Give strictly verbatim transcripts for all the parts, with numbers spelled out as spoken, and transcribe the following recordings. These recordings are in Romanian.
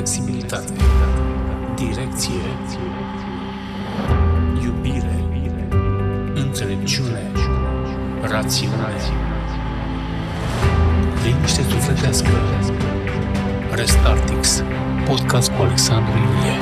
flexibilitate, direcție, iubire, înțelepciune, rațiune, liniște sufletească. Restartix, podcast cu Alexandru Milie.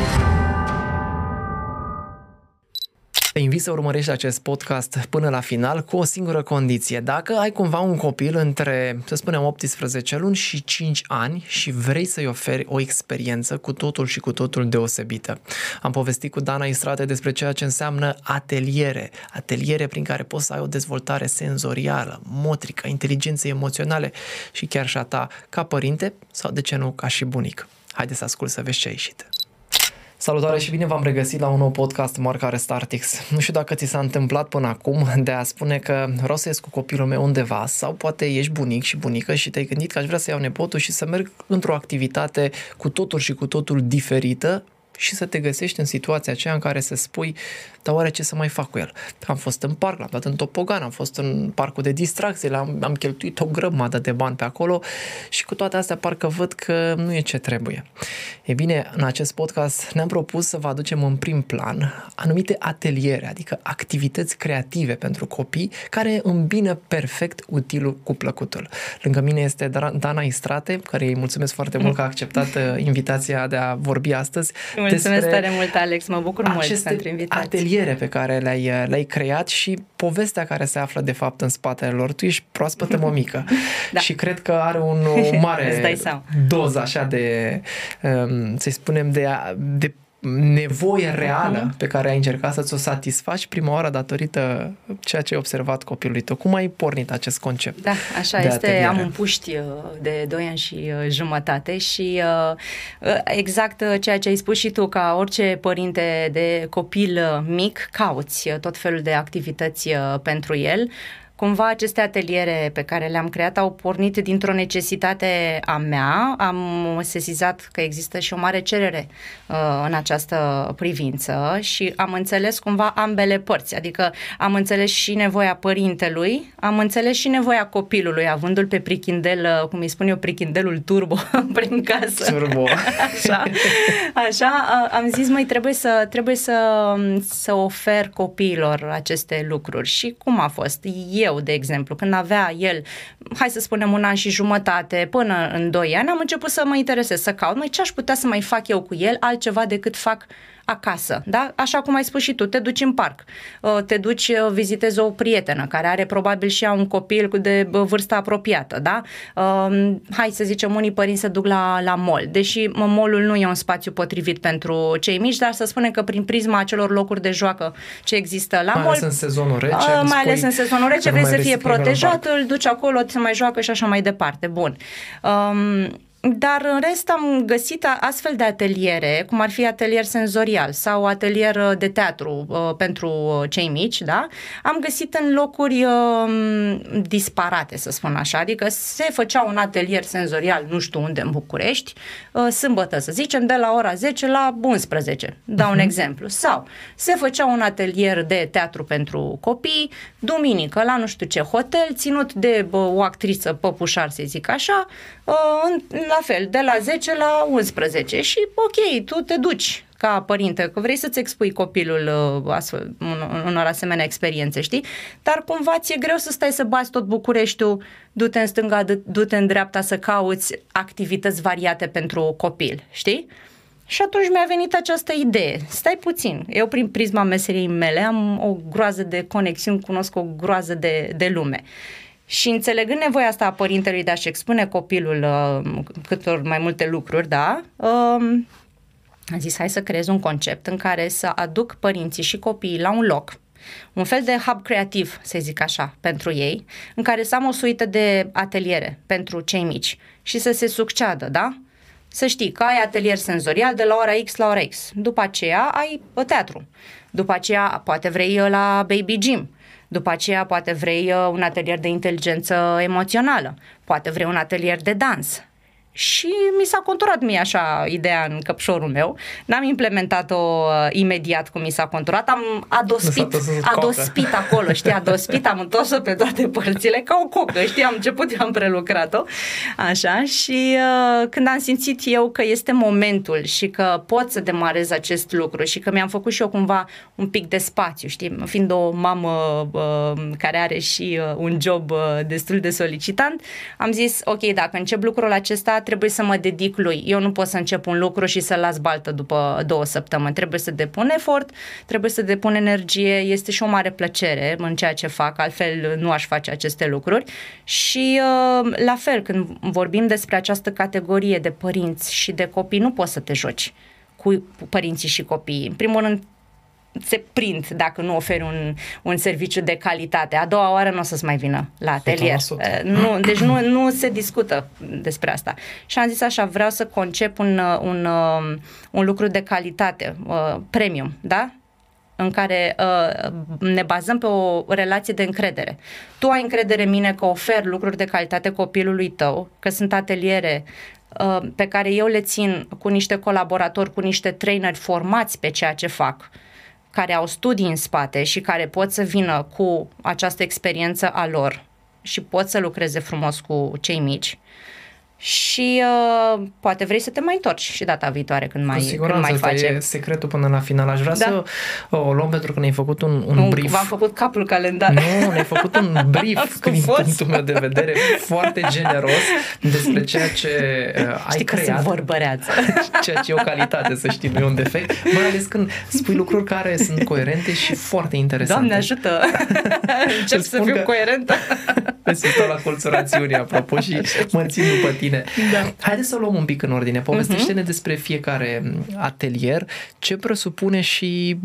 Te invit să urmărești acest podcast până la final cu o singură condiție. Dacă ai cumva un copil între, să spunem, optsprezece luni și cinci ani și vrei să-i oferi o experiență cu totul și cu totul deosebită. Am povestit cu Dana Istrate despre ceea ce înseamnă ateliere. Ateliere prin care poți să ai o dezvoltare senzorială, motrică, inteligenței emoționale și chiar și a ta ca părinte sau, de ce nu, ca și bunic. Haideți să ascult să vezi ce a ieșit. Salutare și bine v-am regăsit la un nou podcast marca Restartix. Nu știu dacă ți s-a întâmplat până acum de a spune că vreau să ies cu copilul meu undeva sau poate ești bunic și bunică și te-ai gândit că aș vrea să iau nepotul și să merg într-o activitate cu totul și cu totul diferită și să te găsești în situația aceea în care să spui, dar oare ce să mai fac cu el? Am fost în parc, l-am dat în topogan, am fost în parcul de distracție, l-am am cheltuit o grămadă de bani pe acolo și cu toate astea parcă văd că nu e ce trebuie. E bine, în acest podcast ne-am propus să vă aducem în prim plan anumite ateliere, adică activități creative pentru copii care îmbină perfect utilul cu plăcutul. Lângă mine este Dana Istrate, care îi mulțumesc foarte mult că a acceptat invitația de a vorbi astăzi. Mulțumesc tare mult, Alex, mă bucur mult pentru invitație. Ateliere pe care le-ai, le-ai creat și povestea care se află de fapt în spatele lor. Tu ești proaspătă mămică da. Și cred că are un, o mare doză așa de, să-i spunem, de, de nevoie reală pe care ai încercat să-ți o satisfaci prima oară datorită ceea ce ai observat copilului tău. Cum ai pornit acest concept? Da, așa este. Ateliere? Am un puști de doi ani și jumătate și exact ceea ce ai spus și tu, ca orice părinte de copil mic, cauți tot felul de activități pentru el. Cumva aceste ateliere pe care le-am creat au pornit dintr-o necesitate a mea, am sesizat că există și o mare cerere uh, în această privință și am înțeles cumva ambele părți, adică am înțeles și nevoia părintelui, am înțeles și nevoia copilului, avându-l pe prichindel, cum îi spun eu, prichindelul turbo prin casă. Turbo. Așa, așa am zis, măi, trebuie să, trebuie să, să ofer copiilor aceste lucruri. Și cum a fost? Eu Eu, de exemplu, când avea el, hai să spunem, un an și jumătate până în doi ani, am început să mă interesez, să caut, mai ce aș putea să mai fac eu cu el altceva decât fac acasă, da? Așa cum ai spus și tu, te duci în parc, te duci, vizitezi o prietenă care are probabil și ea un copil de vârstă apropiată, da? Hai să zicem, unii părinți se duc la, la mall, deși mall-ul nu e un spațiu potrivit pentru cei mici, dar să spunem că prin prisma acelor locuri de joacă ce există la mai mall, ales în sezonul rece, mai ales în sezonul rece, vrei să fie protejat, îl duci acolo, se mai joacă și așa mai departe. Bun. Um, Dar în rest am găsit astfel de ateliere, cum ar fi atelier senzorial sau atelier de teatru uh, pentru cei mici, da? Am găsit în locuri uh, disparate, să spun așa, adică se făcea un atelier senzorial, nu știu unde, în București, uh, sâmbătă, să zicem, de la ora zece la unsprezece, dau uh-huh. un exemplu, sau se făcea un atelier de teatru pentru copii, duminică, la nu știu ce hotel, ținut de uh, o actriță păpușar, să zic așa, uh, în la fel, de la zece la unsprezece și ok, tu te duci ca părinte, că vrei să-ți expui copilul astfel, unor asemenea experiențe, știi? Dar cumva ți-e greu să stai să bați tot Bucureștiul, du-te în stânga, du-te în dreapta să cauți activități variate pentru copil, știi? Și atunci mi-a venit această idee. Stai puțin, eu prin prisma meseriei mele am o groază de conexiuni, cunosc o groază de, de lume. Și înțelegând nevoia asta a părintelui de a-și expune copilul uh, câtor mai multe lucruri, da, uh, am zis hai să creez un concept în care să aduc părinții și copiii la un loc, un fel de hub creativ, să zic așa, pentru ei, în care să am o suită de ateliere pentru cei mici și să se succeadă, da? Să știi că ai atelier senzorial de la ora X la ora X, după aceea ai teatru, după aceea poate vrei la baby gym, după aceea poate vrei un atelier de inteligență emoțională, poate vrei un atelier de dans. și mi s-a conturat mie așa ideea în căpșorul meu. N-am implementat-o imediat cum mi s-a conturat, am adospit, adospit acolo, știi, adospit, am întors-o pe toate părțile ca o cocă, știi, am început, eu am prelucrat-o, așa, și uh, când am simțit eu că este momentul și că pot să demarez acest lucru și că mi-am făcut și eu cumva un pic de spațiu, știi, fiind o mamă uh, care are și uh, un job uh, destul de solicitant, am zis, ok, dacă încep lucrul acesta, trebuie să mă dedic lui. Eu nu pot să încep un lucru și să-l las baltă după două săptămâni. Trebuie să depun efort, trebuie să depun energie, este și o mare plăcere în ceea ce fac, altfel nu aș face aceste lucruri. Și la fel, când vorbim despre această categorie de părinți și de copii, nu poți să te joci cu părinții și copiii. În primul rând, se prind dacă nu oferi un, un serviciu de calitate. A doua oară nu o să-ți mai vină la atelier. Nu, deci nu, nu se discută despre asta. Și am zis așa, vreau să concep un, un, un lucru de calitate, premium, da? În care uh, ne bazăm pe o relație de încredere. Tu ai încredere în mine că ofer lucruri de calitate copilului tău, că sunt ateliere uh, pe care eu le țin cu niște colaboratori, cu niște traineri formați pe ceea ce fac, care au studii în spate și care pot să vină cu această experiență a lor și pot să lucreze frumos cu cei mici. Și uh, poate vrei să te mai întorci și data viitoare când mai, când mai faci. E secretul până la final. Aș vrea da. să o luăm pentru că ne-ai făcut un, un nu, brief. V-am făcut capul calendar. Nu, ne-ai făcut un brief din punctul meu de vedere foarte generos despre ceea ce uh, ai știi creat. Știi că sunt vorbăreață. Ceea ce e o calitate, să știi, nu e un defect. Mai ales când spui lucruri care sunt coerente și foarte interesante. Doamne ajută! Încep să fiu că... coerentă. Îți stau la colțul rațiunii, apropo, și mă țin după tine. Da. Haideți să o luăm un pic în ordine. Povestește-ne uh-huh. despre fiecare atelier, ce presupune și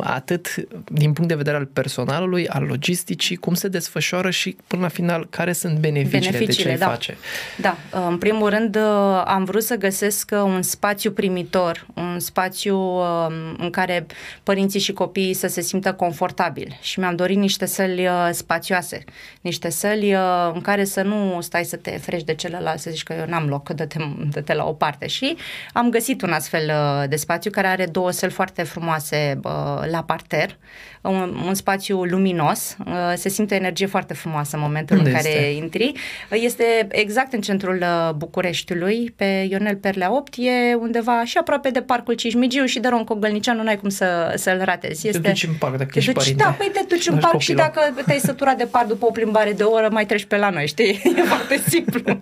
atât din punct de vedere al personalului, al logisticii, cum se desfășoară și până la final care sunt beneficiile, beneficiile de ce da. face. Da, în primul rând am vrut să găsesc un spațiu primitor, un spațiu în care părinții și copiii să se simtă confortabili și mi-am dorit niște săli spațioase, niște săli în care să nu stai să te frești de celălalt, să zici că eu n-am loc, dă-te, dă-te la o parte. Și am găsit un astfel de spațiu care are două săli foarte frumoase la parter, un, un spațiu luminos, se simte energie foarte frumoasă în momentul Unde în care este? intri. Este exact în centrul Bucureștiului, pe Ionel Perlea opt, e undeva și aproape de Parcul Cismigiu și de Roncogălnicianu, n-ai cum să, să-l ratezi. Este, te duci în parc dacă ești părinte. Da, păi te duci în parc și dacă te-ai săturat de parc după o plimbare de o oră, mai treci pe la noi, știi? E foarte simplu.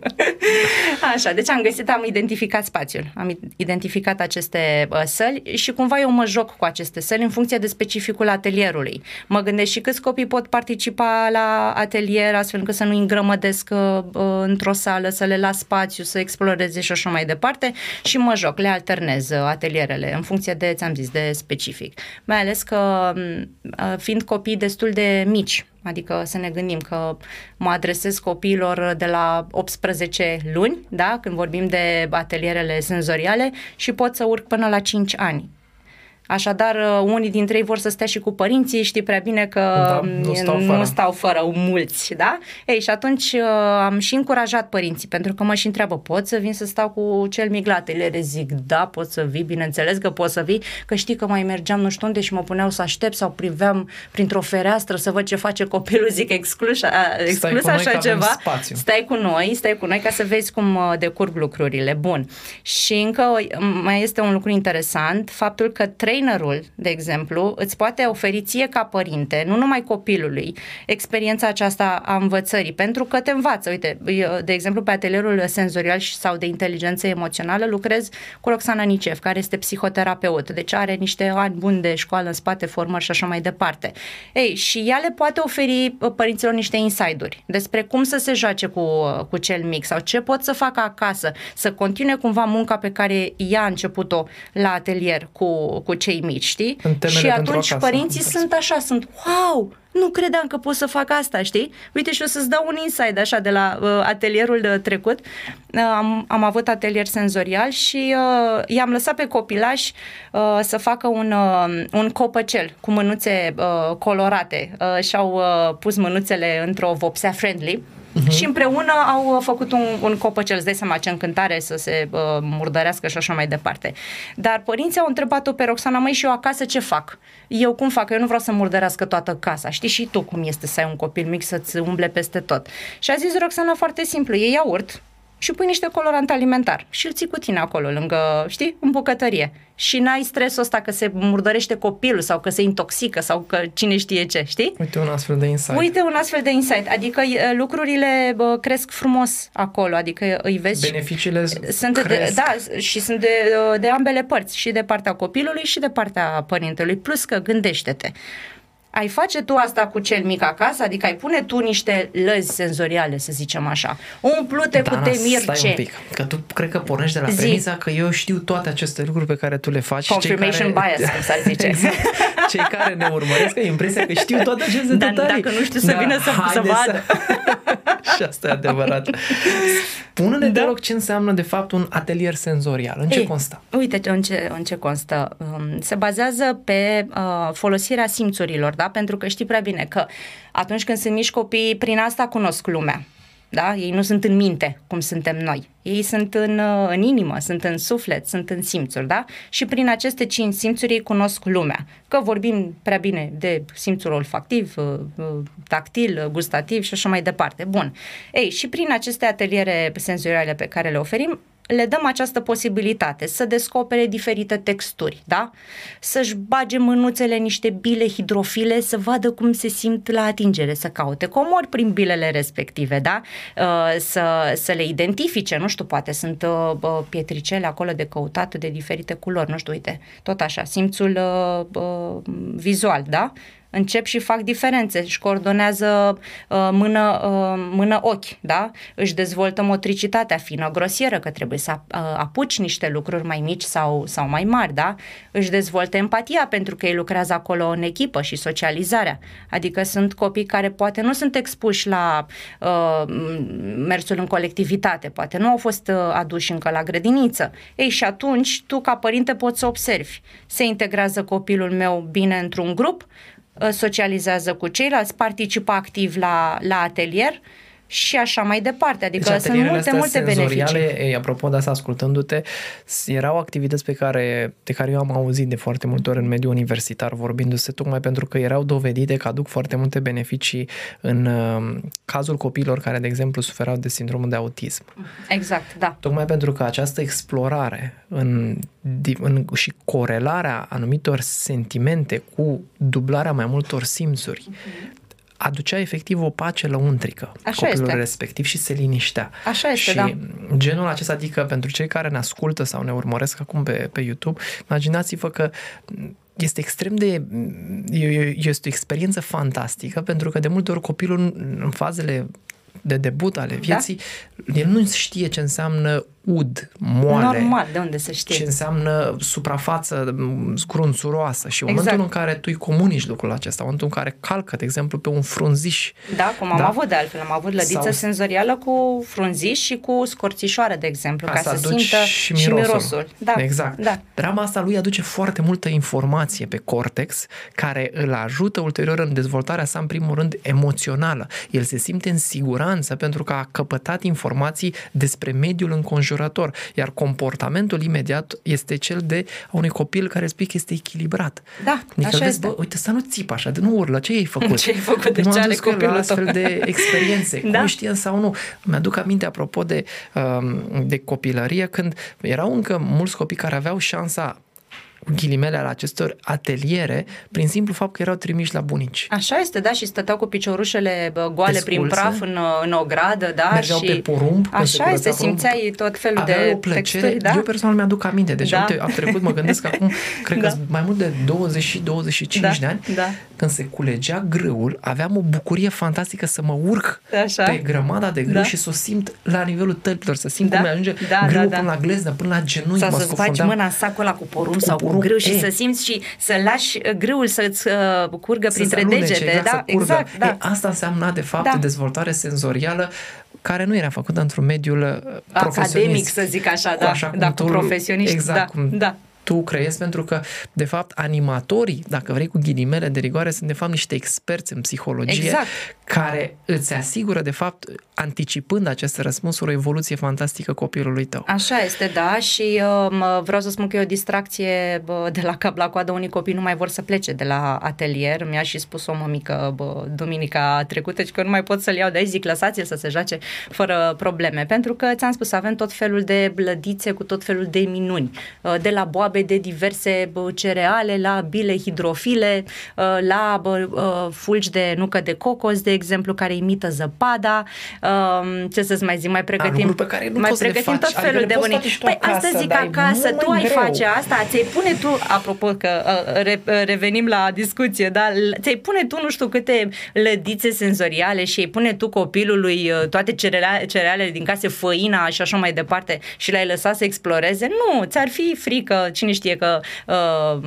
Așa, deci am găsit, am identificat spațiul, am identificat aceste uh, săli și cumva eu mă joc cu aceste săli în funcție de specificul atelierului. Mă gândesc și câți copii pot participa la atelier, astfel încât să nu îngrămădesc uh, într-o sală, să le las spațiu, să exploreze și așa mai departe și mă joc, le alternez atelierele în funcție de, ți-am zis, de specific. Mai ales că uh, fiind copii destul de mici, adică să ne gândim că mă adresez copiilor de la optsprezece luni, da? Când vorbim de atelierele senzoriale, și pot să urc până la cinci ani. Așadar, unii dintre ei vor să stea și cu părinții, știi prea bine că da, nu, stau, nu fără. stau fără mulți, da? Ei, și atunci am și încurajat părinții, pentru că mă și întreabă, pot să vin să stau cu cel mic la atelier? Zic, da, pot să vii, bineînțeles că pot să vii, că știi că mai mergeam nu știu unde și mă puneau să aștept sau priveam printr-o fereastră să văd ce face copilul, zic, exclus, exclus așa ceva, stai cu noi, stai cu noi ca să vezi cum decurg lucrurile. Bun. Și încă mai este un lucru interesant, faptul că trei trainerul, de exemplu, îți poate oferi ție ca părinte, nu numai copilului, experiența aceasta a învățării, pentru că te învață. Uite, eu, de exemplu, pe atelierul senzorial sau de inteligență emoțională lucrez cu Roxana Nicevă, care este psihoterapeut, deci are niște ani buni de școală în spate, formări și așa mai departe. Ei, și ea le poate oferi părinților niște insight-uri despre cum să se joace cu, cu cel mic sau ce pot să facă acasă, să continue cumva munca pe care ea a început-o la atelier cu, cu cei mici, știi? Și atunci părinții sunt așa, sunt, wow, nu credeam că pot să fac asta, știi? Uite, și o să-ți dau un insight așa de la uh, atelierul de trecut. Uh, am, am avut atelier senzorial și uh, i-am lăsat pe copilași uh, să facă un, uh, un copăcel cu mânuțe uh, colorate uh, și-au uh, pus mânuțele într-o vopsea friendly uh-huh. și împreună au făcut un, un copăcel, îți dai seama ce încântare să se uh, murdărească și așa mai departe. Dar părinții au întrebat-o pe Roxana, măi, și eu acasă ce fac? Eu cum fac? Eu nu vreau să murdărească toată casa. Știi și tu cum este să ai un copil mic să-ți umble peste tot. Și a zis Roxana foarte simplu, iei iaurt și pui niște colorant alimentar și îl ții cu tine acolo, lângă, știi, în bucătărie. Și n-ai stresul ăsta că se murdărește copilul sau că se intoxică sau că cine știe ce, știi? Uite un astfel de insight. Uite un astfel de insight, adică lucrurile cresc frumos acolo, adică îi vezi. Beneficiile sunt de, da, și sunt de, de ambele părți, și de partea copilului și de partea părintelui, plus că gândește-te. Ai face tu asta cu cel mic acasă, adică ai pune tu niște lăzi senzoriale, să zicem așa. Umplute Dana, cu temirce. Dana, stai un pic, că tu cred că pornești de la Zi. premisa că eu știu toate aceste lucruri pe care tu le faci. Confirmation care... bias, cum s-ar zice. Exact. Cei care ne urmăresc au impresia că știu toate aceste Dar detalii. Dacă nu știu să da, vină să, să vadă. Să... Și asta e adevărat. Spune-ne, da. Te rog, ce înseamnă de fapt un atelier senzorial. În ce Ei, constă? Uite în ce, în ce constă. Se bazează pe uh, folosirea simțurilor, da? Pentru că știi prea bine că atunci când sunt mici copii, prin asta cunosc lumea. Da? Ei nu sunt în minte, cum suntem noi. Ei sunt în, în inimă, sunt în suflet, sunt în simțuri, da? Și prin aceste cinci simțuri ei cunosc lumea. Că vorbim prea bine de simțul olfactiv, tactil, gustativ și așa mai departe. Bun. Ei, și prin aceste ateliere senzoriale pe care le oferim, le dăm această posibilitate să descopere diferite texturi, da? Să-și bage mânuțele niște bile hidrofile, să vadă cum se simt la atingere, să caute comori prin bilele respective, da? Să, să le identifice, nu știu, poate sunt pietricele acolo de căutat de diferite culori, nu știu, uite, tot așa, simțul uh, vizual, da? Încep și fac diferențe, își coordonează uh, mână, uh, mână-ochi, da? Își dezvoltă motricitatea fină, grosieră, că trebuie să apuci niște lucruri mai mici sau, sau mai mari, da? Își dezvoltă empatia pentru că ei lucrează acolo în echipă și socializarea. Adică sunt copii care poate nu sunt expuși la uh, mersul în colectivitate, poate nu au fost uh, aduși încă la grădiniță. Ei, și atunci tu ca părinte poți să observi. Se integrează copilul meu bine într-un grup, socializează cu ceilalți, participă activ la, la atelier și așa mai departe. Adică deci, sunt multe, multe beneficii. Ei, apropo de asta, ascultându-te, erau activități pe care, de care eu am auzit de foarte multe ori în mediul universitar vorbindu-se, tocmai pentru că erau dovedite că aduc foarte multe beneficii în uh, cazul copiilor care, de exemplu, suferau de sindromul de autism. Exact, da. Tocmai pentru că această explorare în, în, și corelarea anumitor sentimente cu dublarea mai multor simțuri, uh-huh. aducea efectiv o pace lăuntrică copilului respectiv și se liniștea. Așa este, și da. Genul acesta, adică pentru cei care ne ascultă sau ne urmăresc acum pe, pe YouTube, imaginați-vă că este extrem de... este o experiență fantastică, pentru că de multe ori copilul în fazele de debut ale vieții, da? El nu știe ce înseamnă ud, moale. Normal, de unde să știe. Ce înseamnă suprafață scrunțuroasă și exact. În momentul în care tu îi comunici lucrul acesta, în momentul în care calcă, de exemplu, pe un frunziș. Da, cum am da? avut de altfel, am avut lădiță Sau... senzorială cu frunziș și cu scorțișoare, de exemplu, ca, ca să simtă și mirosul. Și mirosul. Da, exact. Da. Drama asta lui aduce foarte multă informație pe cortex, care îl ajută ulterior în dezvoltarea sa, în primul rând, emoțională. El se simte în siguranță pentru că a căpătat informații despre mediul înconjurător. Iar comportamentul imediat este cel de a unui copil care spui că este echilibrat. Da, adică așa vezi, bă, uite, să nu țipă așa, de nu urlă, ce ai făcut? Ce ai făcut? De ce are copilul astfel de experiențe, da? Conștient sau nu. Mi-aduc aminte, apropo de, de copilărie, când erau încă mulți copii care aveau șansa, cu ghilimele, ale acestor ateliere, prin simplu fapt că erau trimiși la bunici. Așa este, da, și stăteau cu piciorușele goale Desculse. prin praf în, în ogradă, da, mergeau și... pe porumb. Așa este, simțeai tot felul Aveau de o plăcere. Texturi, da? Eu personal mi-aduc aminte, deci da. am trecut, mă gândesc acum, cred da. că mai mult de douăzeci douăzeci și cinci da. de ani, da. când se culegea grâul, aveam o bucurie fantastică să mă urc Așa. pe grămada de grâu da. și să o simt la nivelul tălpilor, să simt da. cum mi-ajunge da, grâul da, da. până la gleznă, până la genunchi. Sau să-ți faci mâna în sacul ăla cu porumb sau grâu și e. să simți și să lași grâul să-ți uh, curgă să printre alunece, degete. Exact, da? Exact, da. E, asta înseamnă, de fapt, da. dezvoltare senzorială care nu era făcută într-un mediul academic, profesionist. Academic, să zic așa, cu da, așa, da, cu profesioniști. Exact, da, cum da. tu creezi, pentru că, de fapt, animatorii, dacă vrei cu ghilimele de rigoare, sunt, de fapt, niște experți în psihologie, exact, care îți asigură, de fapt, anticipând aceste răspunsuri, o evoluție fantastică copilului tău. Așa este, da, și uh, vreau să spun că e o distracție bă, de la cap la coadă. Unii copii nu mai vor să plece de la atelier. Mi-a și spus o mămică bă, duminica trecută, că nu mai pot să-l iau de aici, zic, lăsați-l să se joace fără probleme, pentru că, ți-am spus, avem tot felul de blădițe cu tot felul de minuni, uh, de la boabe de diverse cereale, la bile hidrofile, la fulgi de nucă de cocos, de exemplu, care imită zăpada. Ce să-ți mai zic, mai pregătim, care mai pregătim tot felul adică de unii. Păi asta zic, acasă, tu ai greu. face asta, ți-ai pune tu, apropo că re, revenim la discuție, dar ți-ai pune tu nu știu câte lădițe senzoriale și îi pune tu copilului toate cereale, cerealele din casă, făina și așa mai departe, și l-ai lăsat să exploreze? Nu, ți-ar fi frică, cine știe că uh,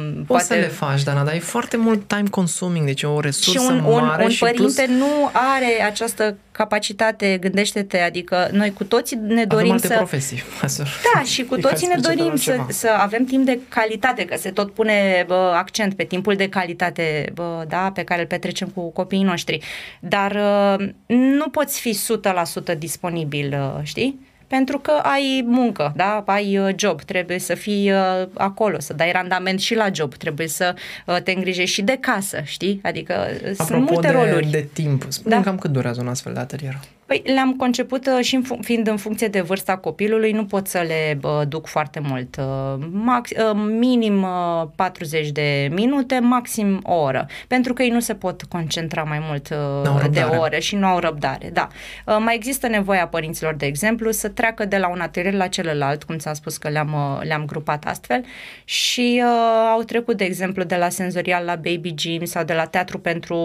poate... Poți să le faci, Dana, dar e foarte mult time consuming, deci e o resursă și un, un, mare. Un și un părinte plus... nu are această capacitate, gândește-te, adică noi cu toții ne dorim avem să... profesii. Da, și cu toții ne dorim să, să avem timp de calitate, că se tot pune bă, accent pe timpul de calitate bă, da, pe care îl petrecem cu copiii noștri, dar uh, nu poți fi o sută la sută disponibil, uh, știi? Pentru că ai muncă, da? Ai job, trebuie să fii acolo, să dai randament și la job, trebuie să te îngrijești și de casă, știi? Adică apropo sunt multe de, roluri. de timp, spune-mi da? cam cât durează un astfel de atelier? Păi le-am conceput și în func- fiind în funcție de vârsta copilului, nu pot să le duc foarte mult. Max, minim patruzeci de minute, maxim o oră, pentru că ei nu se pot concentra mai mult de o oră și nu au răbdare. Da. Mai există nevoia părinților, de exemplu, să treacă de la un atelier la celălalt, cum ți-am spus că le-am, le-am grupat astfel, și uh, au trecut, de exemplu, de la senzorial la baby gym sau de la teatru pentru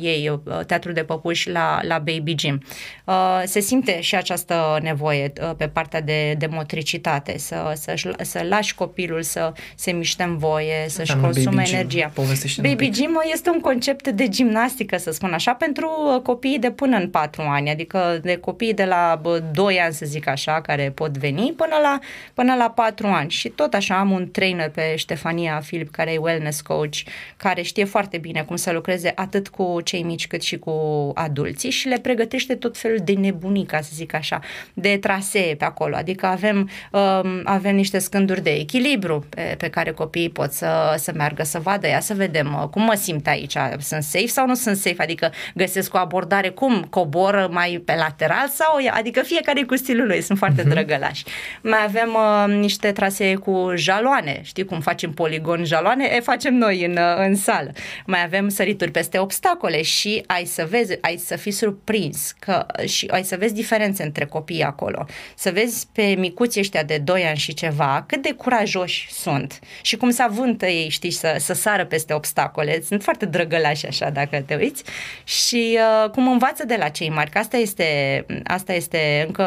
ei, teatru de păpuși la, la baby gym. Uh, se simte și această nevoie uh, pe partea de, de motricitate, să, să, să lași copilul să se miște în voie, să-și Dar consume baby energia. Gym. Baby gym este un concept de gimnastică, să spun așa, pentru copiii de până în patru ani, adică de copiii de la doi ani, să zic așa, care pot veni până la, până la patru ani. Și tot așa am un trainer pe Ștefania Filip, care e wellness coach, care știe foarte bine cum să lucreze atât cu cei mici cât și cu adulții și le pregătește tot felul de nebunii, ca să zic așa, de trasee pe acolo. Adică avem, um, avem niște scânduri de echilibru pe, pe care copiii pot să, să meargă, să vadă, ia să vedem cum mă simt aici, sunt safe sau nu sunt safe, adică găsesc o abordare, cum coboră mai pe lateral sau, adică fiecare cu stilul lui. Sunt foarte uh-huh. drăgălași. Mai avem uh, niște trasee cu jaloane. Știi cum facem poligon jaloane? E, facem noi în, în sală. Mai avem sărituri peste obstacole și ai să vezi, ai să fii surprins că, și ai să vezi diferențe între copiii acolo. Să vezi pe micuții ăștia de doi ani și ceva cât de curajoși sunt și cum se avântă ei, știi, să, să sară peste obstacole. Sunt foarte drăgălași așa, dacă te uiți. Și uh, cum învață de la cei mari, că asta este, asta este încă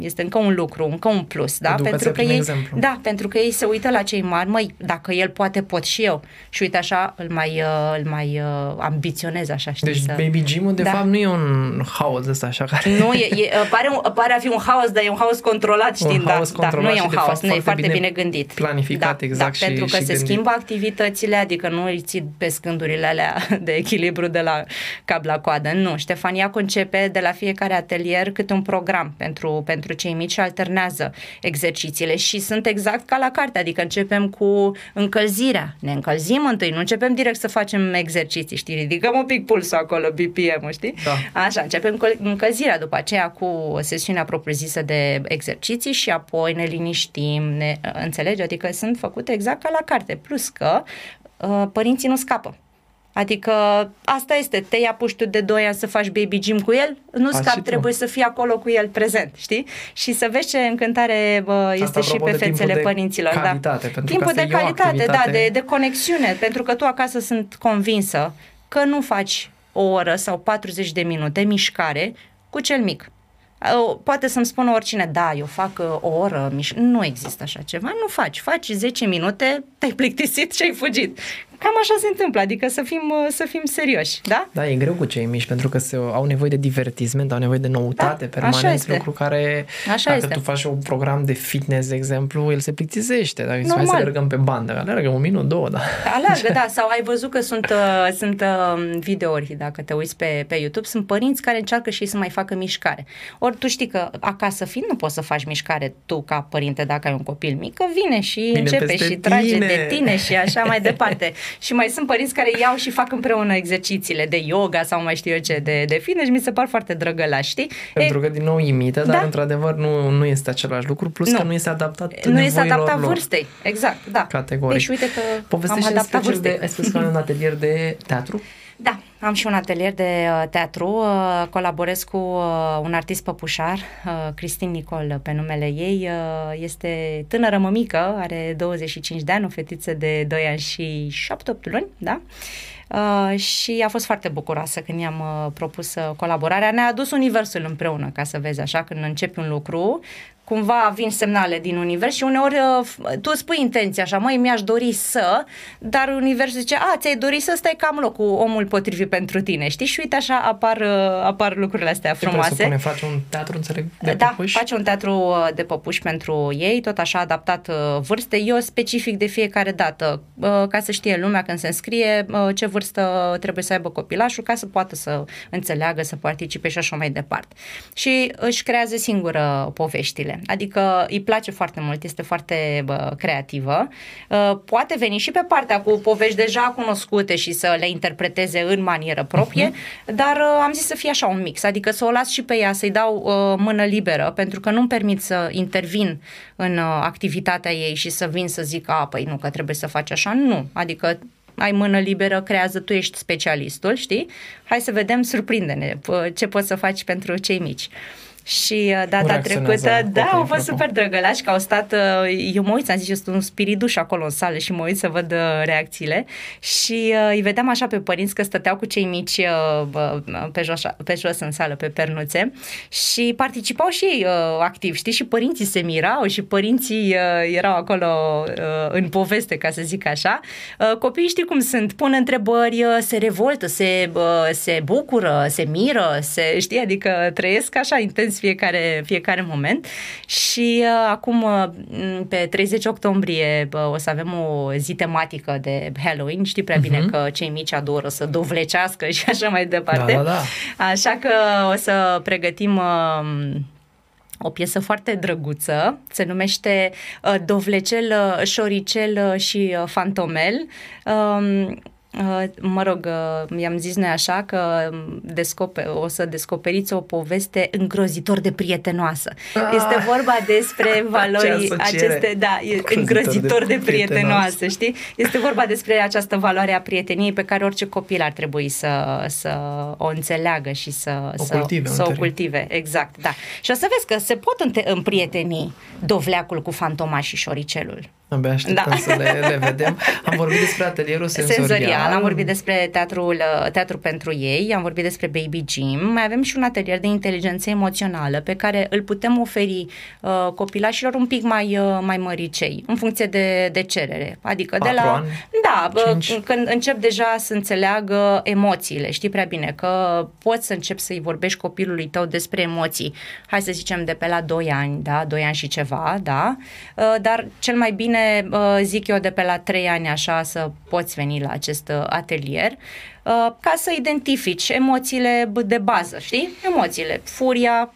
este încă un lucru, încă un plus, da? Pentru că, ei, da, pentru că ei se uită la cei mari, măi, dacă el poate, pot și eu. Și uite așa, îl mai, îl mai ambiționez așa, știi? Deci să... baby gym-ul, de da. fapt, nu e un haos ăsta așa care... Nu, e, e, pare, un, pare a fi un haos, dar e un haos controlat, știi? Un da, haos da, controlat da, nu e un haos, nu e foarte bine, bine gândit. Planificat, da, exact da, și, pentru că și se gândit. Schimbă activitățile, adică nu îi ții pe scândurile alea de echilibru de la cap la coadă. Nu, Ștefania concepe de la fiecare atelier câte un program pentru, pentru cei mici și alternează exercițiile și sunt exact ca la carte, adică începem cu încălzirea, ne încălzim întâi, nu începem direct să facem exerciții, știi, ridicăm un pic pulsul acolo, B P M-ul, știi? Da. Așa, începem cu încălzirea, după aceea cu sesiunea propriu-zisă de exerciții și apoi ne liniștim, ne înțelegi, adică sunt făcute exact ca la carte, plus că părinții nu scapă. Adică asta este, te ia puștiu de doi ani să faci baby gym cu el, nu scap, trebuie să fii acolo cu el prezent, știi? Și să vezi ce încântare bă, este și pe fețele părinților. Calitate, da. Timpul de calitate, da, de, de conexiune, pentru că tu acasă sunt convinsă că nu faci o oră sau patruzeci de minute mișcare cu cel mic. Poate să-mi spună oricine, da, eu fac o oră, nu există așa ceva, nu faci, faci zece minute, te-ai plictisit și ai fugit. Cam așa se întâmplă, adică să fim, să fim serioși, da? Da, e greu cu cei mici, pentru că se, au nevoie de divertisment, au nevoie de noutate, da, permanent, lucru care, așa dacă este. Tu faci un program de fitness, de exemplu, el se plictisește, dacă zici, hai să alergăm pe bandă, alergă un minut, două, da. Alergă, da, sau ai văzut că sunt, uh, sunt uh, videouri, dacă te uiți pe, pe YouTube, sunt părinți care încearcă și ei să mai facă mișcare. Ori tu știi că acasă fiind nu poți să faci mișcare tu ca părinte dacă ai un copil mic, că vine și vine începe și trage tine. de tine și așa mai departe. Și mai sunt părinți care iau și fac împreună exercițiile de yoga sau mai știu eu ce de, de fitness, mi se par foarte drăgălași, știi? Pentru e, că din nou imită, dar da? într-adevăr nu, nu este același lucru, plus nu. că nu este adaptat Nu este adaptat lor. vârstei, exact, da. Categoric. Deci uite că Povestește am adaptat vârstei. De, ai spus că ai un atelier de teatru? Da, am și un atelier de teatru, colaborez cu un artist păpușar, Cristina Nicol pe numele ei, este tânără mămică, are douăzeci și cinci de ani, o fetiță de doi ani și șapte opt luni, da? Uh, și a fost foarte bucuroasă când i-am uh, propus uh, colaborarea. Ne-a adus universul împreună, ca să vezi așa, când începi un lucru, cumva vin semnale din univers și uneori uh, tu îți pui intenția așa, măi, mi-aș dori să, dar universul zice, a, ți-ai dorit să, stai cam loc cu omul potrivit pentru tine, știi? Și uite așa apar, uh, apar lucrurile astea frumoase. Presupune, faci un teatru, înțeleg, de da, păpuși? Da, faci un teatru de păpuși pentru ei, tot așa adaptat uh, vârste. Eu specific de fiecare dată, uh, ca să știe lumea când se înscrie, uh, ce vârstă trebuie să aibă copilașul ca să poată să înțeleagă, să participe și așa mai departe. Și își creează singură poveștile. Adică îi place foarte mult, este foarte bă, creativă. Poate veni și pe partea cu povești deja cunoscute și să le interpreteze în manieră proprie, uh-huh. dar am zis să fie așa un mix. Adică să o las și pe ea, să-i dau uh, mână liberă, pentru că nu-mi permit să intervin în uh, activitatea ei și să vin să zic, a, păi nu, că trebuie să faci așa. Nu, adică ai mână liberă, creează, tu ești specialistul, știi? Hai să vedem, surprinde-ne ce poți să faci pentru cei mici. Și data trecută, da, au fost super drăgălași că au stat, eu mă uit, am zis, este un spiriduș acolo în sală și mă uit să văd reacțiile și uh, îi vedeam așa pe părinți că stăteau cu cei mici uh, pe, jos, pe jos în sală, pe pernuțe și participau și ei uh, activ, știi, și părinții se mirau și părinții uh, erau acolo uh, în poveste, ca să zic așa. Uh, copiii știi cum sunt, pun întrebări, uh, se revoltă, se, uh, se bucură, se miră, se, știi, adică trăiesc așa intens Fiecare, fiecare moment și uh, acum uh, pe treizeci octombrie uh, o să avem o zi tematică de Halloween, știi prea bine uh-huh. că cei mici adoră să dovlecească și așa mai departe, da, da, da. Așa că o să pregătim uh, o piesă foarte drăguță, se numește uh, Dovlecel, uh, Șoricel uh, și uh, Fantomel. Uh, Mă rog, mi-am zis noi așa că descoper, o să descoperiți o poveste îngrozitor de prietenoasă. Ah! Este vorba despre valorii aceste, da, îngrozitor, îngrozitor de, de prietenoasă, prietenoasă, știi? Este vorba despre această valoare a prieteniei pe care orice copil ar trebui să, să o înțeleagă și să o, să, cultive, să o cultive. Exact, da. Și o să vezi că se pot împrieteni dovleacul cu fantoma și șoricelul. Abia așteptăm da. să le, le vedem. Am vorbit despre atelierul senzorial. senzorial. Am vorbit despre teatrul, teatru pentru ei, am vorbit despre Baby Gym. Mai avem și un atelier de inteligență emoțională pe care îl putem oferi uh, copilașilor un pic mai, uh, mai măricei, în funcție de, de cerere. Adică de la... ani, da, cinci. Când încep deja să înțeleagă emoțiile. Știi prea bine că poți să începi să-i vorbești copilului tău despre emoții. Hai să zicem de pe la doi ani, da? doi ani și ceva, da? Uh, dar cel mai bine zic eu de pe la trei ani așa să poți veni la acest atelier ca să identifici emoțiile de bază, știi? Emoțiile, furia,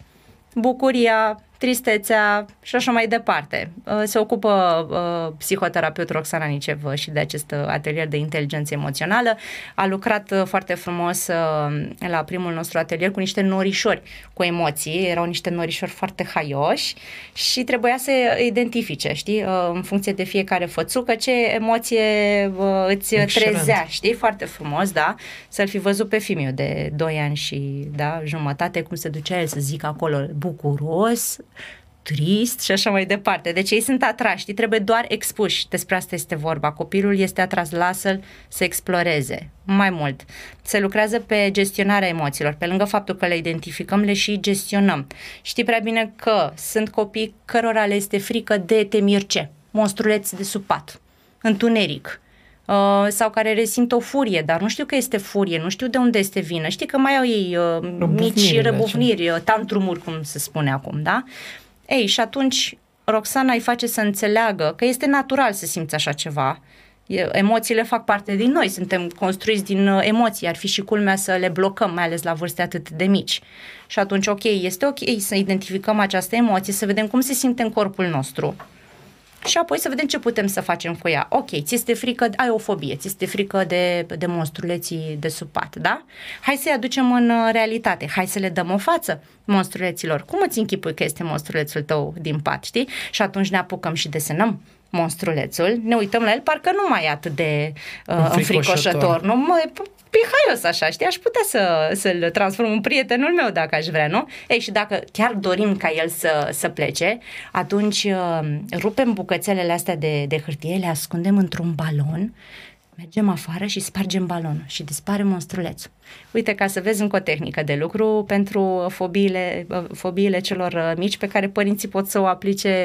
bucuria, tristețea și așa mai departe. Se ocupă uh, psihoterapeut Roxana Nicevă și de acest atelier de inteligență emoțională. A lucrat foarte frumos uh, la primul nostru atelier cu niște norișori cu emoții. Erau niște norișori foarte haioși și trebuia să identifice, știi, uh, în funcție de fiecare fățucă, ce emoție uh, îți Excelent. trezea, știi? Foarte frumos, da? Să-l fi văzut pe fiul meu de doi ani și, da, jumătate, cum se ducea el să zic acolo, bucuros, trist și așa mai departe. Deci ei sunt atrași, trebuie doar expuși. Despre asta este vorba. Copilul este atras, lasă-l să exploreze mai mult. Se lucrează pe gestionarea emoțiilor. Pe lângă faptul că le identificăm, le și gestionăm. Știi prea bine că sunt copii cărora le este frică de temirce, monstruleți de sub pat, întuneric, uh, sau care resimt o furie, dar nu știu că este furie, nu știu de unde este vină. Știi că mai au ei uh, mici răbufniri, tantrumuri, cum se spune acum, da? Ei, și atunci Roxana îi face să înțeleagă că este natural să simți așa ceva. Emoțiile fac parte din noi, suntem construiți din emoții, ar fi și culmea să le blocăm, mai ales la vârste atât de mici. Și atunci, ok, este ok să identificăm această emoție, să vedem cum se simte în corpul nostru și apoi să vedem ce putem să facem cu ea. Ok, ți este frică, ai o fobie, ți este frică de, de monstruleții de sub pat, da? Hai să-i aducem în realitate, hai să le dăm o față monstruleților. Cum îți închipui că este monstrulețul tău din pat, știi? Și atunci ne apucăm și desenăm monstrulețul, ne uităm la el, parcă nu mai e atât de uh, înfricoșător, nu? Mă, pihaios așa, știi? Aș putea să, să-l transform în prietenul meu dacă aș vrea, nu? Ei, și dacă chiar dorim ca el să, să plece, atunci uh, rupem bucățelele astea de, de hârtie, le ascundem într-un balon, mergem afară și spargem balonul și dispare monstrulețul. Uite, ca să vezi încă o tehnică de lucru pentru fobiile, fobiile celor mici pe care părinții pot să o aplice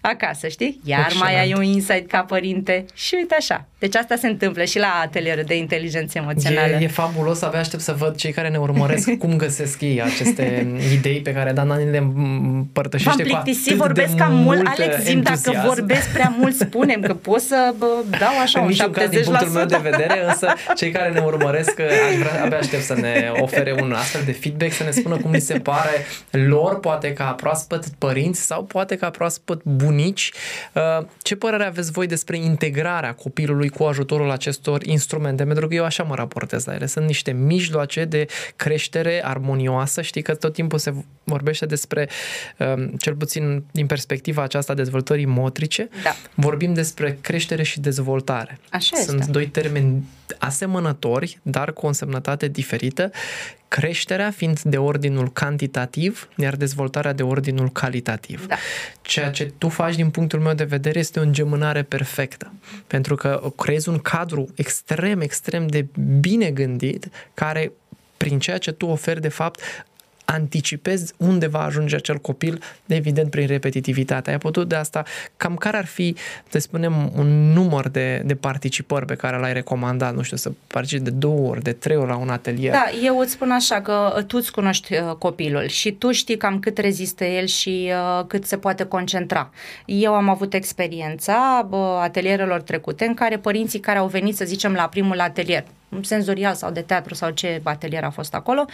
acasă, știi? Iar Excelent. Mai ai un insight ca părinte și uite așa. Deci asta se întâmplă și la atelierul de inteligență emoțională. E, e fabulos, abia aștept să văd cei care ne urmăresc cum găsesc ei aceste idei pe care Dana le împărtășește cu atât de vorbesc cam mult, Alex, zim, dacă vorbesc prea mult, spunem că pot să bă, dau așa un șaptezeci la sută. Punctul meu de vedere, însă cei care ne urmăresc aș vrea, abia aștept să ne ofere un astfel de feedback, să ne spună cum li se pare lor, poate ca proaspăt părinți sau poate ca proaspăt bunici. Ce părere aveți voi despre integrarea copilului cu ajutorul acestor instrumente? Pentru că eu așa mă raportez la ele. Sunt niște mijloace de creștere armonioasă. Știi că tot timpul se vorbește despre, cel puțin din perspectiva aceasta dezvoltării motrice, da. Vorbim despre creștere și dezvoltare. Așa este. Sunt doi termeni asemănători, dar cu o însemnătate diferită, creșterea fiind de ordinul cantitativ, iar dezvoltarea de ordinul calitativ. Da. Ceea ce tu faci din punctul meu de vedere este o îngemânare perfectă, pentru că creezi un cadru extrem, extrem de bine gândit, care prin ceea ce tu oferi de fapt anticipezi unde va ajunge acel copil, evident prin repetitivitate. Ai putut de asta, cam care ar fi, să spunem, un număr de, de participări pe care l-ai recomandat, nu știu, să participi de două ori, de trei ori la un atelier? Da, eu îți spun așa că tu îți cunoști copilul și tu știi cam cât rezistă el și cât se poate concentra. Eu am avut experiența atelierelor trecute în care părinții care au venit, să zicem, la primul atelier senzorial sau de teatru sau ce atelier a fost acolo,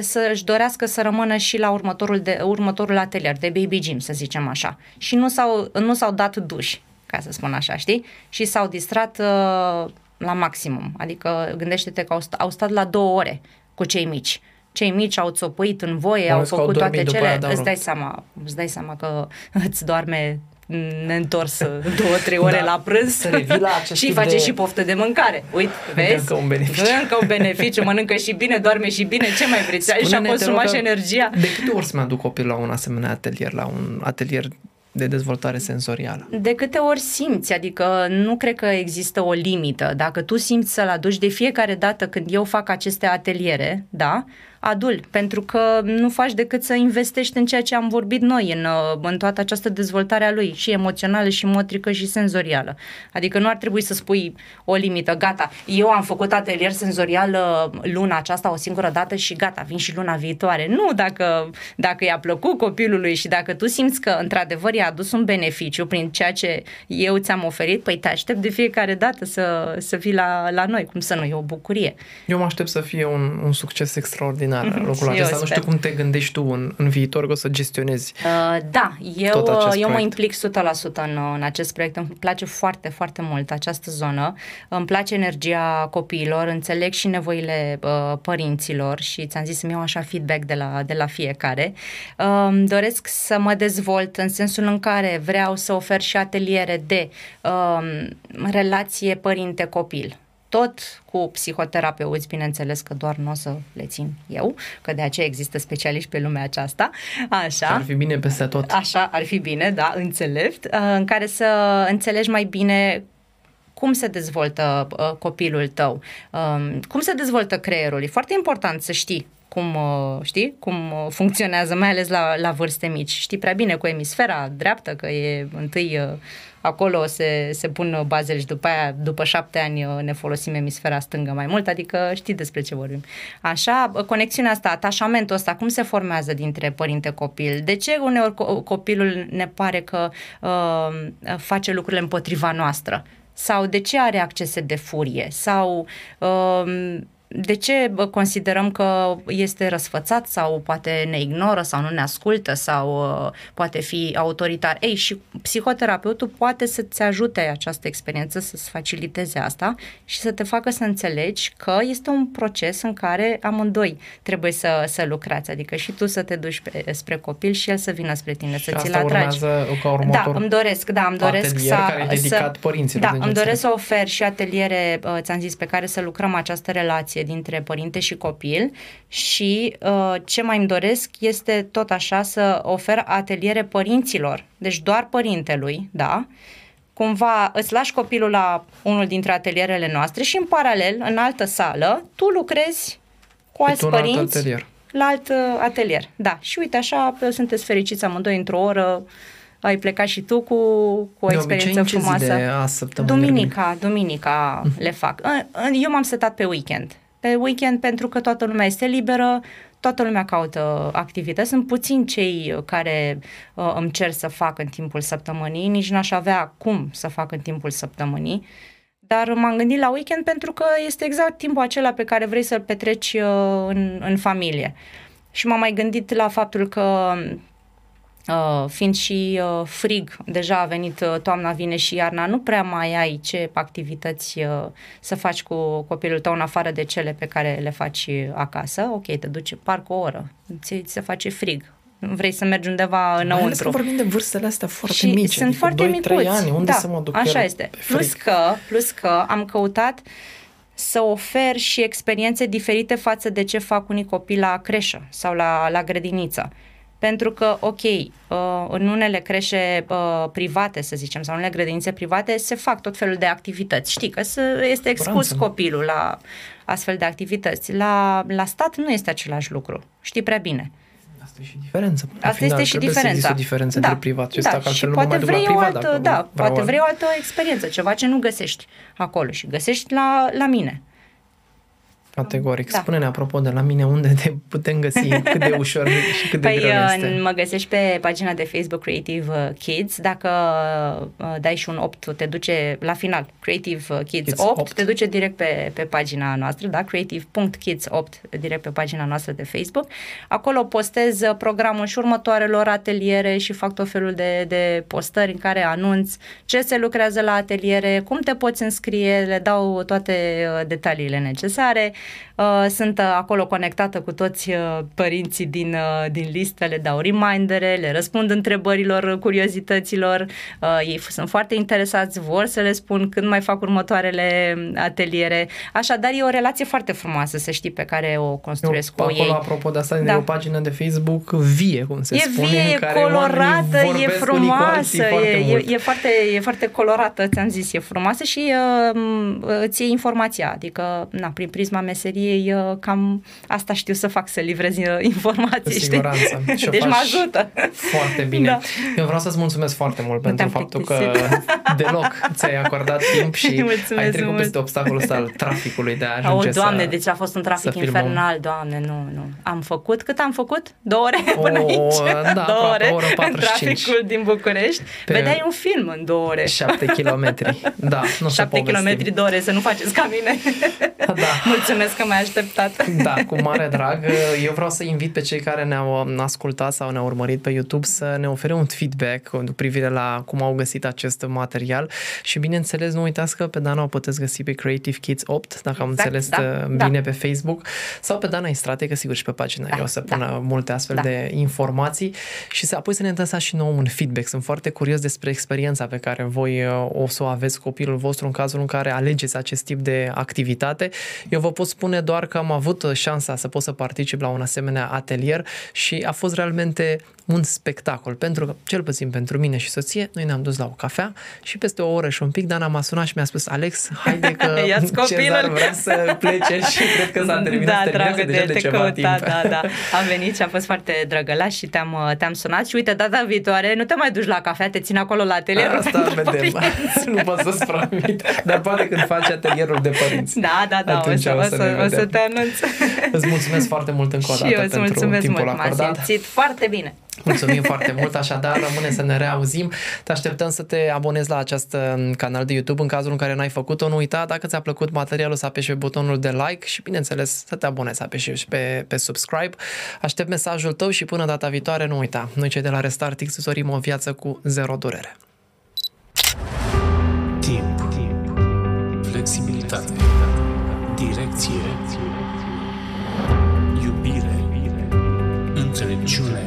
să-și dorească să rămână și la următorul, de, următorul atelier, de baby gym, să zicem așa. Și nu s-au, nu s-au dat duși, ca să spun așa, știi? Și s-au distrat uh, la maximum. Adică gândește-te că au, st- au stat la două ore cu cei mici. Cei mici au țopăit în voie, au făcut toate cele. Îți dai seama, îți dai seama că îți doarme ne-ntors două, trei ore da, la prânz la și face de... și poftă de mâncare. Uite, vezi? Încă un beneficiu. Încă un beneficiu, mănâncă și bine, doarme și bine, ce mai vreți? Și-a consumat și energia. De câte ori să mă aduc copil la un asemenea atelier, la un atelier de dezvoltare senzorială? De câte ori simți, adică nu cred că există o limită. Dacă tu simți să-l aduci de fiecare dată când eu fac aceste ateliere, da, adul, pentru că nu faci decât să investești în ceea ce am vorbit noi, în, în toată această dezvoltare a lui, și emoțională, și motrică, și senzorială. Adică nu ar trebui să spui o limită, gata, eu am făcut atelier senzorial luna aceasta o singură dată și gata, vin și luna viitoare. Nu, dacă, dacă i-a plăcut copilului și dacă tu simți că într-adevăr i-a adus un beneficiu prin ceea ce eu ți-am oferit, păi te aștept de fiecare dată să, să fii la, la noi, cum să nu, e o bucurie. Eu mă aștept să fie un, un succes extraordinar. Locul acesta. Nu știu cum te gândești tu în, în viitor că o să gestionezi uh, da, eu, eu mă implic o sută la sută în, în acest proiect. Îmi place foarte, foarte mult această zonă. Îmi place energia copiilor, înțeleg și nevoile uh, părinților și ți-am zis să-mi iau așa feedback de la, de la fiecare. Uh, doresc să mă dezvolt în sensul în care vreau să ofer și ateliere de uh, relație părinte-copil. Tot cu psihoterapeuți, bineînțeles că doar nu o să le țin eu, că de aceea există specialiști pe lumea aceasta. Așa. Ar fi bine peste tot. Așa, ar fi bine, da, înțelept, în care să înțelegi mai bine cum se dezvoltă copilul tău, cum se dezvoltă creierul. E foarte important să știi cum, știi, cum funcționează, mai ales la, la vârste mici. Știi prea bine cu emisfera dreaptă, că e întâi acolo se, se pun bazele și după aia, după șapte ani ne folosim emisfera stângă mai mult, adică știi despre ce vorbim. Așa, conexiunea asta, atașamentul ăsta, cum se formează dintre părinte-copil? De ce uneori copilul ne pare că uh, face lucrurile împotriva noastră? Sau de ce are accese de furie? Sau... Uh, de ce considerăm că este răsfățat sau poate ne ignoră sau nu ne ascultă sau poate fi autoritar? Ei, și psihoterapeutul poate să-ți ajute această experiență, să-ți faciliteze asta și să te facă să înțelegi că este un proces în care amândoi trebuie să, să lucrați, adică și tu să te duci pe, spre copil și el să vină spre tine, să ți-l atragi. Și asta urmează ca următor. Da, îmi doresc, da, îmi doresc să... care e dedicat să, părinților. Da, îmi doresc să ofer și ateliere, ți-am zis, pe care să lucrăm această relație dintre părinte și copil și uh, ce mai îmi doresc este tot așa să ofer ateliere părinților, deci doar părintelui, da? Cumva îți lași copilul la unul dintre atelierele noastre și în paralel, în altă sală, tu lucrezi cu alți părinți alt la alt atelier. Da, și uite așa, sunteți fericiți amândoi într-o oră. Ai plecat și tu cu, cu o de experiență obicei, frumoasă. Duminica, duminica le fac. Eu m-am setat pe weekend. Pe weekend pentru că toată lumea este liberă, toată lumea caută activități. Sunt puțini cei care uh, îmi cer să fac în timpul săptămânii, nici n-aș avea cum să fac în timpul săptămânii. Dar m-am gândit la weekend pentru că este exact timpul acela pe care vrei să-l petreci uh, în, în familie. Și m-am mai gândit la faptul că Uh, fiind și uh, frig, deja a venit uh, toamna, vine și iarna, nu prea mai ai ce activități uh, să faci cu copilul tău în afară de cele pe care le faci acasă. Ok, te duci parcă o oră, ți, ți se face frig, vrei să mergi undeva înăuntru. Mai că vorbim de vârstele astea foarte și mici, sunt adică foarte doi trei ani, unde da, să mă duc așa este. Plus că, plus că am căutat să ofer și experiențe diferite față de ce fac unii copii la creșă sau la, la grădiniță. Pentru că, ok, în unele creșe private, să zicem, sau în unele grădinițe private, se fac tot felul de activități. Știi că este expus copilul la astfel de activități. La, la stat nu este același lucru. Știi prea bine. Asta e și diferența. Asta final, este și diferența. Să diferență da, între privat și da, stat, și poate vrei o altă, privat, da, poate vrei o altă experiență, ceva ce nu găsești acolo și găsești la, la mine. Categoric. Da. Spune-ne, apropo, de la mine, unde te putem găsi, cât de ușor și cât de păi, greu este. Mă găsești pe pagina de Facebook Creative Kids. Dacă dai și un opt, te duce la final. Creative Kids, Kids opt, opt, te duce direct pe, pe pagina noastră, da? creative punct kids opt, direct pe pagina noastră de Facebook. Acolo postez programul și următoarelor ateliere și fac tot felul de, de postări în care anunț ce se lucrează la ateliere, cum te poți înscrie, le dau toate detaliile necesare. Sunt acolo conectată cu toți părinții din, din listă, le dau remindere, le răspund întrebărilor, curiozităților, ei sunt foarte interesați, vor să le spun când mai fac următoarele ateliere. Așadar e o relație foarte frumoasă, să știi, pe care o construiesc eu, cu acolo, ei. Apropo de asta, da. E o pagină de Facebook vie, cum se e spune, vie, în care colorată, e frumoasă, e, foarte e, e, foarte, e foarte colorată, ți-am zis, e frumoasă și uh, îți iei informația, adică na, prin prisma meseriei, cam asta știu să fac, să livrez informații. Cu siguranță. Știi? Deci mă ajută. Foarte bine. Da. Eu vreau să-ți mulțumesc foarte mult pentru faptul că deloc ți-ai acordat timp și mulțumesc ai trecut mult peste obstacolul ăsta al traficului de a ajunge. O, Doamne, să, deci a fost un trafic infernal, Doamne, nu, nu. Am făcut, cât am făcut? Două ore până o, aici. Da, două ore în traficul din București. Pe vedeai un film în două ore. Șapte kilometri. Da, nu șapte kilometri, două ore, să nu faceți ca mine. Da. Mulțumesc că m-ai așteptat. Da, cu mare drag. Eu vreau să invit pe cei care ne-au ascultat sau ne-au urmărit pe YouTube să ne ofere un feedback cu privire la cum au găsit acest material și, bineînțeles, nu uitați că pe Dana o puteți găsi pe Creative Kids opt, dacă am exact, înțeles da, bine da. Pe Facebook, sau pe Dana Istrate, că sigur și pe pagina da, eu o să pună da, multe astfel da. De informații și să, apoi să ne întâlnați și nouă un feedback. Sunt foarte curios despre experiența pe care voi o să o aveți copilul vostru în cazul în care alegeți acest tip de activitate. Eu vă pot spune doar că am avut șansa să pot să particip la un asemenea atelier și a fost realmente un spectacol, pentru că, cel puțin pentru mine și soție, noi ne-am dus la o cafea și peste o oră și un pic Dana m-a sunat și mi-a spus: Alex, haide că Cezar vrea să plece și cred că s-a terminat, da, dragă, deja de ceva timp. Da, da, da. Am venit și a fost foarte drăgălaș și te-am te-am sunat și uite, data viitoare nu te mai duci la cafea, te țin acolo la atelier. Asta vedem, nu pot să-ți promit, dar poate când faci atelierul de părinți. Da, da, da, o să, o, să, o să te anunț. Îți mulțumesc foarte mult încă o dată pentru mulțumesc timpul mult. acordat. M-a simțit foarte bine. Mulțumim foarte mult, așadar rămâne să ne reauzim. Te așteptăm să te abonezi la acest canal de YouTube în cazul în care n-ai făcut-o. Nu uita, dacă ți-a plăcut materialul, să apeși pe butonul de like și, bineînțeles, să te abonezi, să apeși și pe, pe subscribe. Aștept mesajul tău și până data viitoare, nu uita, noi cei de la Restartix îți dorim o viață cu zero durere. Timp, flexibilitate, direcție, iubire, înțelepciune,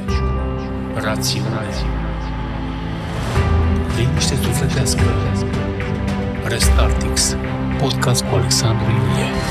rațiune, liniște sufletească. Restartix, podcast cu Alexandru Milie.